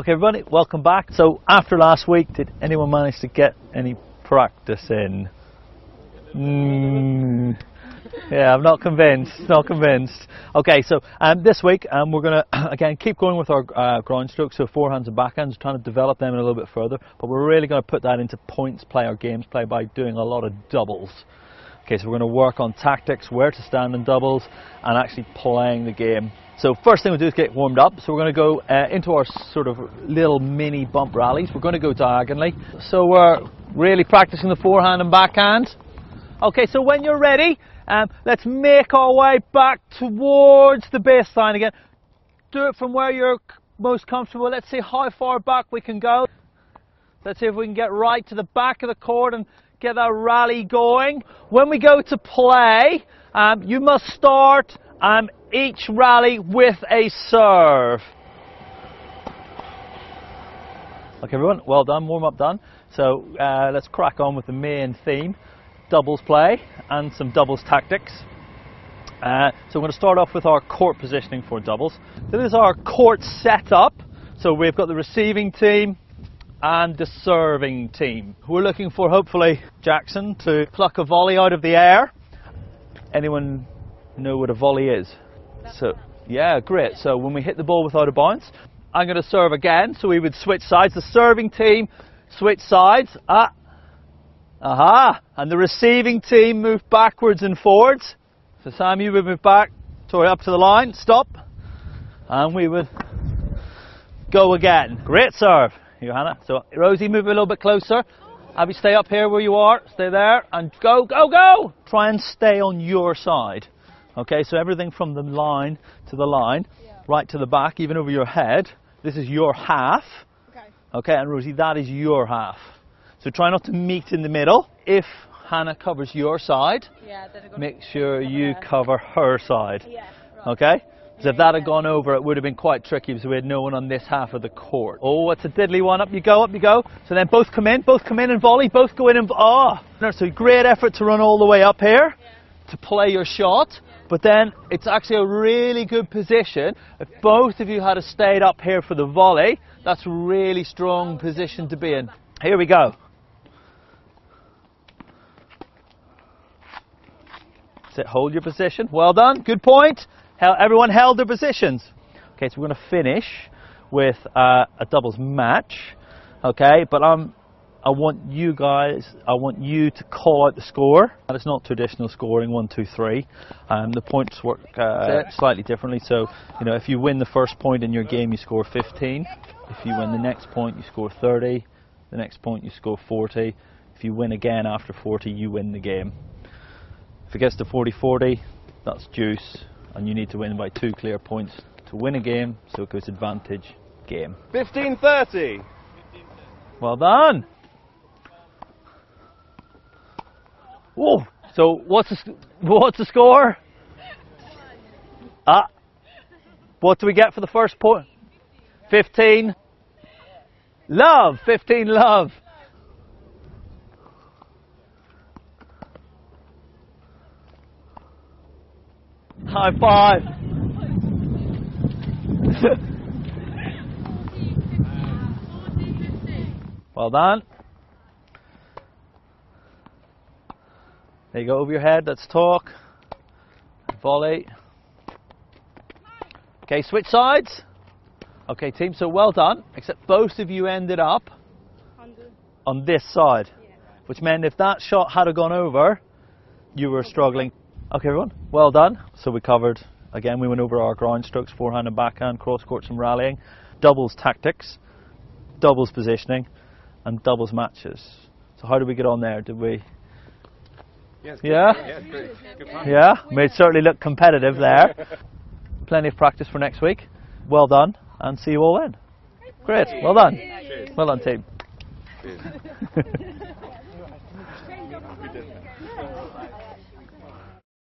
Okay everybody, welcome back. So after last week, did anyone manage to get any practice in? Yeah, I'm not convinced, Okay, so this week we're going to, again, keep going with our ground strokes, so forehands and backhands, trying to develop them in a little bit further, but we're really going to put that into points play or games play by doing a lot of doubles. Okay, so we're going to work on tactics, where to stand in doubles, and actually playing the game. So first thing we'll do is get warmed up. So we're going to go into our sort of little mini bump rallies. We're going to go diagonally. So we're really practicing the forehand and backhand. Okay, so when you're ready, let's make our way back towards the baseline again. Do it from where you're most comfortable. Let's see how far back we can go. Let's see if we can get right to the back of the court and get that rally going. When we go to play, you must start each rally with a serve. Okay everyone, well done, warm up done. So let's crack on with the main theme, doubles play and some doubles tactics. So we're going to start off with our court positioning for doubles. This is our court setup. So we've got the receiving team and the serving team. We're looking for, hopefully, Jackson to pluck a volley out of the air. Anyone know what a volley is? So yeah, great. So when we hit the ball without a bounce, I'm going to serve again. So we would switch sides. The serving team switch sides. And the receiving team move backwards and forwards. So Sam, you would move back, sorry, up to the line, stop, and we would go again. Great serve, Johanna. So Rosie, move a little bit closer. Abby, stay up here where you are. Stay there and go, go, go. Try and stay on your side. Okay, so everything from the line to the line, right to the back, even over your head. This is your half. Okay, and Rosie, that is your half. So try not to meet in the middle. If Hannah covers your side, make sure you cover her side. Okay? So if that had gone over, it would have been quite tricky because we had no one on this half of the court. Oh, it's a diddly one. Up you go, up you go. So then both come in and volley, both go in and so great effort to run all the way up here to play your shot. But then it's actually a really good position. If both of you had stayed up here for the volley, that's a really strong position to be in. Here we go. So hold your position. Well done. Good point. Everyone held their positions. Okay, so we're going to finish with a doubles match. Okay, but I want you guys, I want you to call out the score. And it's not traditional scoring, 1, 2, 3. The points work slightly differently. So, you know, if you win the first point in your game, you score 15. If you win the next point, you score 30. The next point, you score 40. If you win again after 40, you win the game. If it gets to 40-40, that's deuce. And you need to win by 2 clear points to win a game, so it goes advantage game. 15-30. Well done. Whoa. So what's the score? What do we get for the first point? 15. Love. 15 love. High five. Well done. There you go, over your head, let's talk. Volley. Okay, switch sides. Okay team, so well done, except both of you ended up on this side, which meant if that shot had gone over, you were struggling. Okay everyone, well done. So we covered, again, we went over our ground strokes, forehand and backhand, cross courts and rallying, doubles tactics, doubles positioning, and doubles matches. So how did we get on there? Did we? Yes, yeah, made it certainly look competitive there. Plenty of practice for next week. Well done, and see you all then. Great, well done. Cheers. Well done team.